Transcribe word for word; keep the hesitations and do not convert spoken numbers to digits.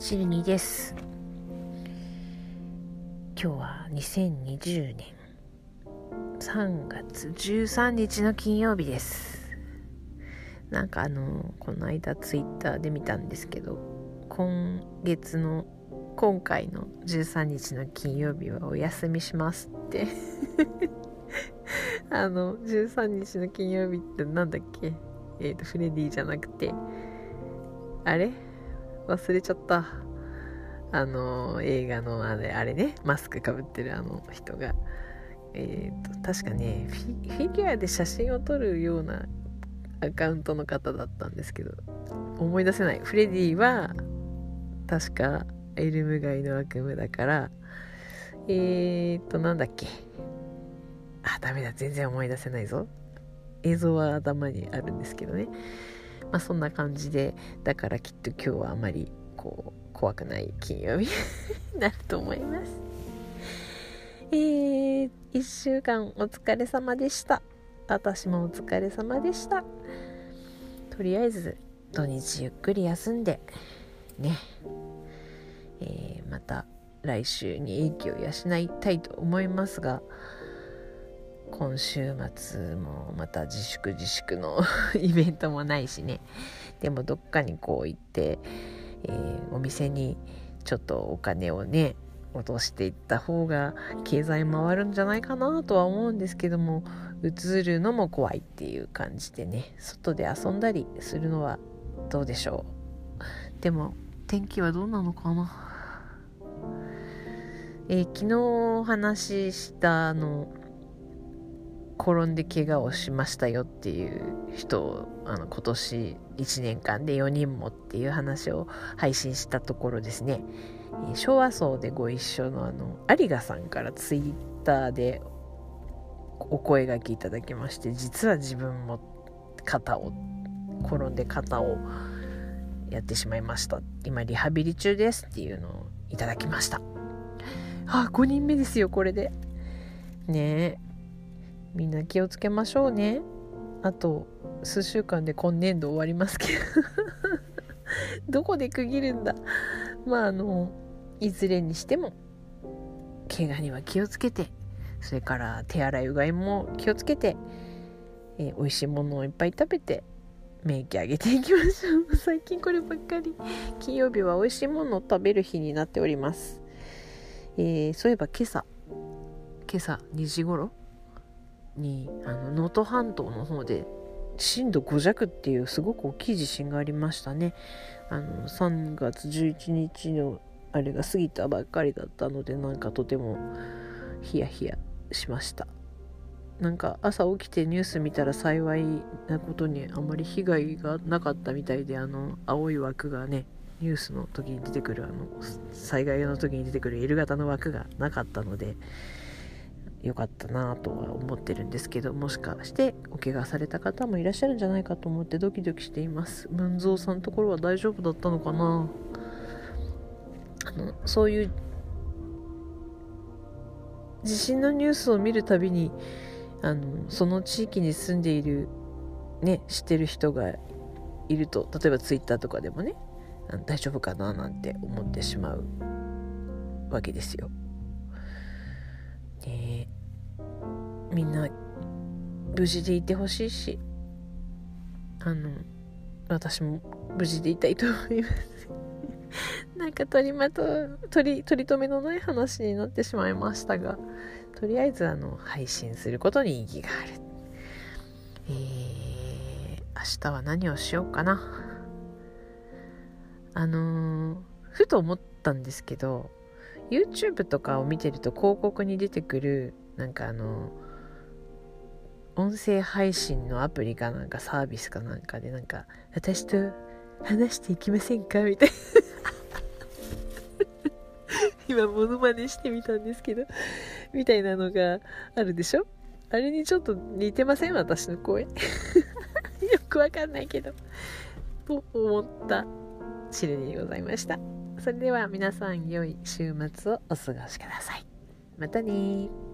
ちりにです。今日はにせんにじゅうねんさんがつじゅうさんにちの金曜日です。なんかあのこの間ツイッターで見たんですけど、今月の今回のじゅうさんにちの金曜日はお休みしますってあのじゅうさんにちの金曜日ってなんだっけ、えーとフレディじゃなくてあれ忘れちゃった、あの映画のあれ、あれね、マスクかぶってるあの人が、えーと確かねフィ、フィギュアで写真を撮るようなアカウントの方だったんですけど思い出せない。フレディは確かエルム街の悪夢だからえーとなんだっけ、あ、ダメだ、全然思い出せないぞ。映像は頭にあるんですけどね。まあそんな感じで、だからきっと今日はあまりこう怖くない金曜日になると思います。えー、いっしゅうかんお疲れ様でした。私もお疲れ様でした。とりあえず土日ゆっくり休んでね、えー、また来週に影響を養いたいと思いますが、今週末もまた自粛自粛のイベントもないしね。でもどっかにこう行って、えー、お店にちょっとお金をね落としていった方が経済回るんじゃないかなとは思うんですけども、映るのも怖いっていう感じでね、外で遊んだりするのはどうでしょう。でも天気はどうなのかな。えー、昨日お話ししたあの転んで怪我をしましたよっていう人をあの今年いちねんかんでよにんもっていう話を配信したところですね、昭和層でご一緒のあの有賀さんからツイッターでお声がけいただきまして、実は自分も肩を転んで肩をやってしまいました、今リハビリ中ですっていうのをいただきました。あ、ごにんめですよこれでね。えみんな気をつけましょうね。あと数週間で今年度終わりますけどどこで区切るんだ。まああのいずれにしても怪我には気をつけて、それから手洗いうがいも気をつけて、えー、美味しいものをいっぱい食べて免疫上げていきましょう最近こればっかり。金曜日は美味しいものを食べる日になっております。えー、そういえば今朝今朝にじごろにあの能登半島の方でしんどごじゃくっていうすごく大きい地震がありましたね。あのさんがつじゅういちにちのあれが過ぎたばっかりだったので、なんかとてもヒヤヒヤしました。なんか朝起きてニュース見たら幸いなことにあまり被害がなかったみたいで、あの青い枠がね、ニュースの時に出てくるあの災害の時に出てくる L 型の枠がなかったので良かったなとは思ってるんですけど、もしかしてお怪我された方もいらっしゃるんじゃないかと思ってドキドキしています。文蔵さんのところは大丈夫だったのかな。あのそういう地震のニュースを見るたびにあのその地域に住んでいる、ね、知ってる人がいると、例えばツイッターとかでもね、あの大丈夫かななんて思ってしまうわけですよ。えー、みんな無事でいてほしいし、あの私も無事でいたいと思いますなんか取りまと取り取り留めのない話になってしまいましたが、とりあえずあの配信することに意義がある。えー、明日は何をしようかな。あのー、ふと思ったんですけど、YouTube とかを見てると広告に出てくるなんかあの音声配信のアプリかなんかサービスかなんかでなんか私と話していきませんかみたいな今モノマネしてみたんですけどみたいなのがあるでしょ。あれにちょっと似てません私の声よくわかんないけどと思ったシルニーでございました。それでは皆さん良い週末をお過ごしください。またね。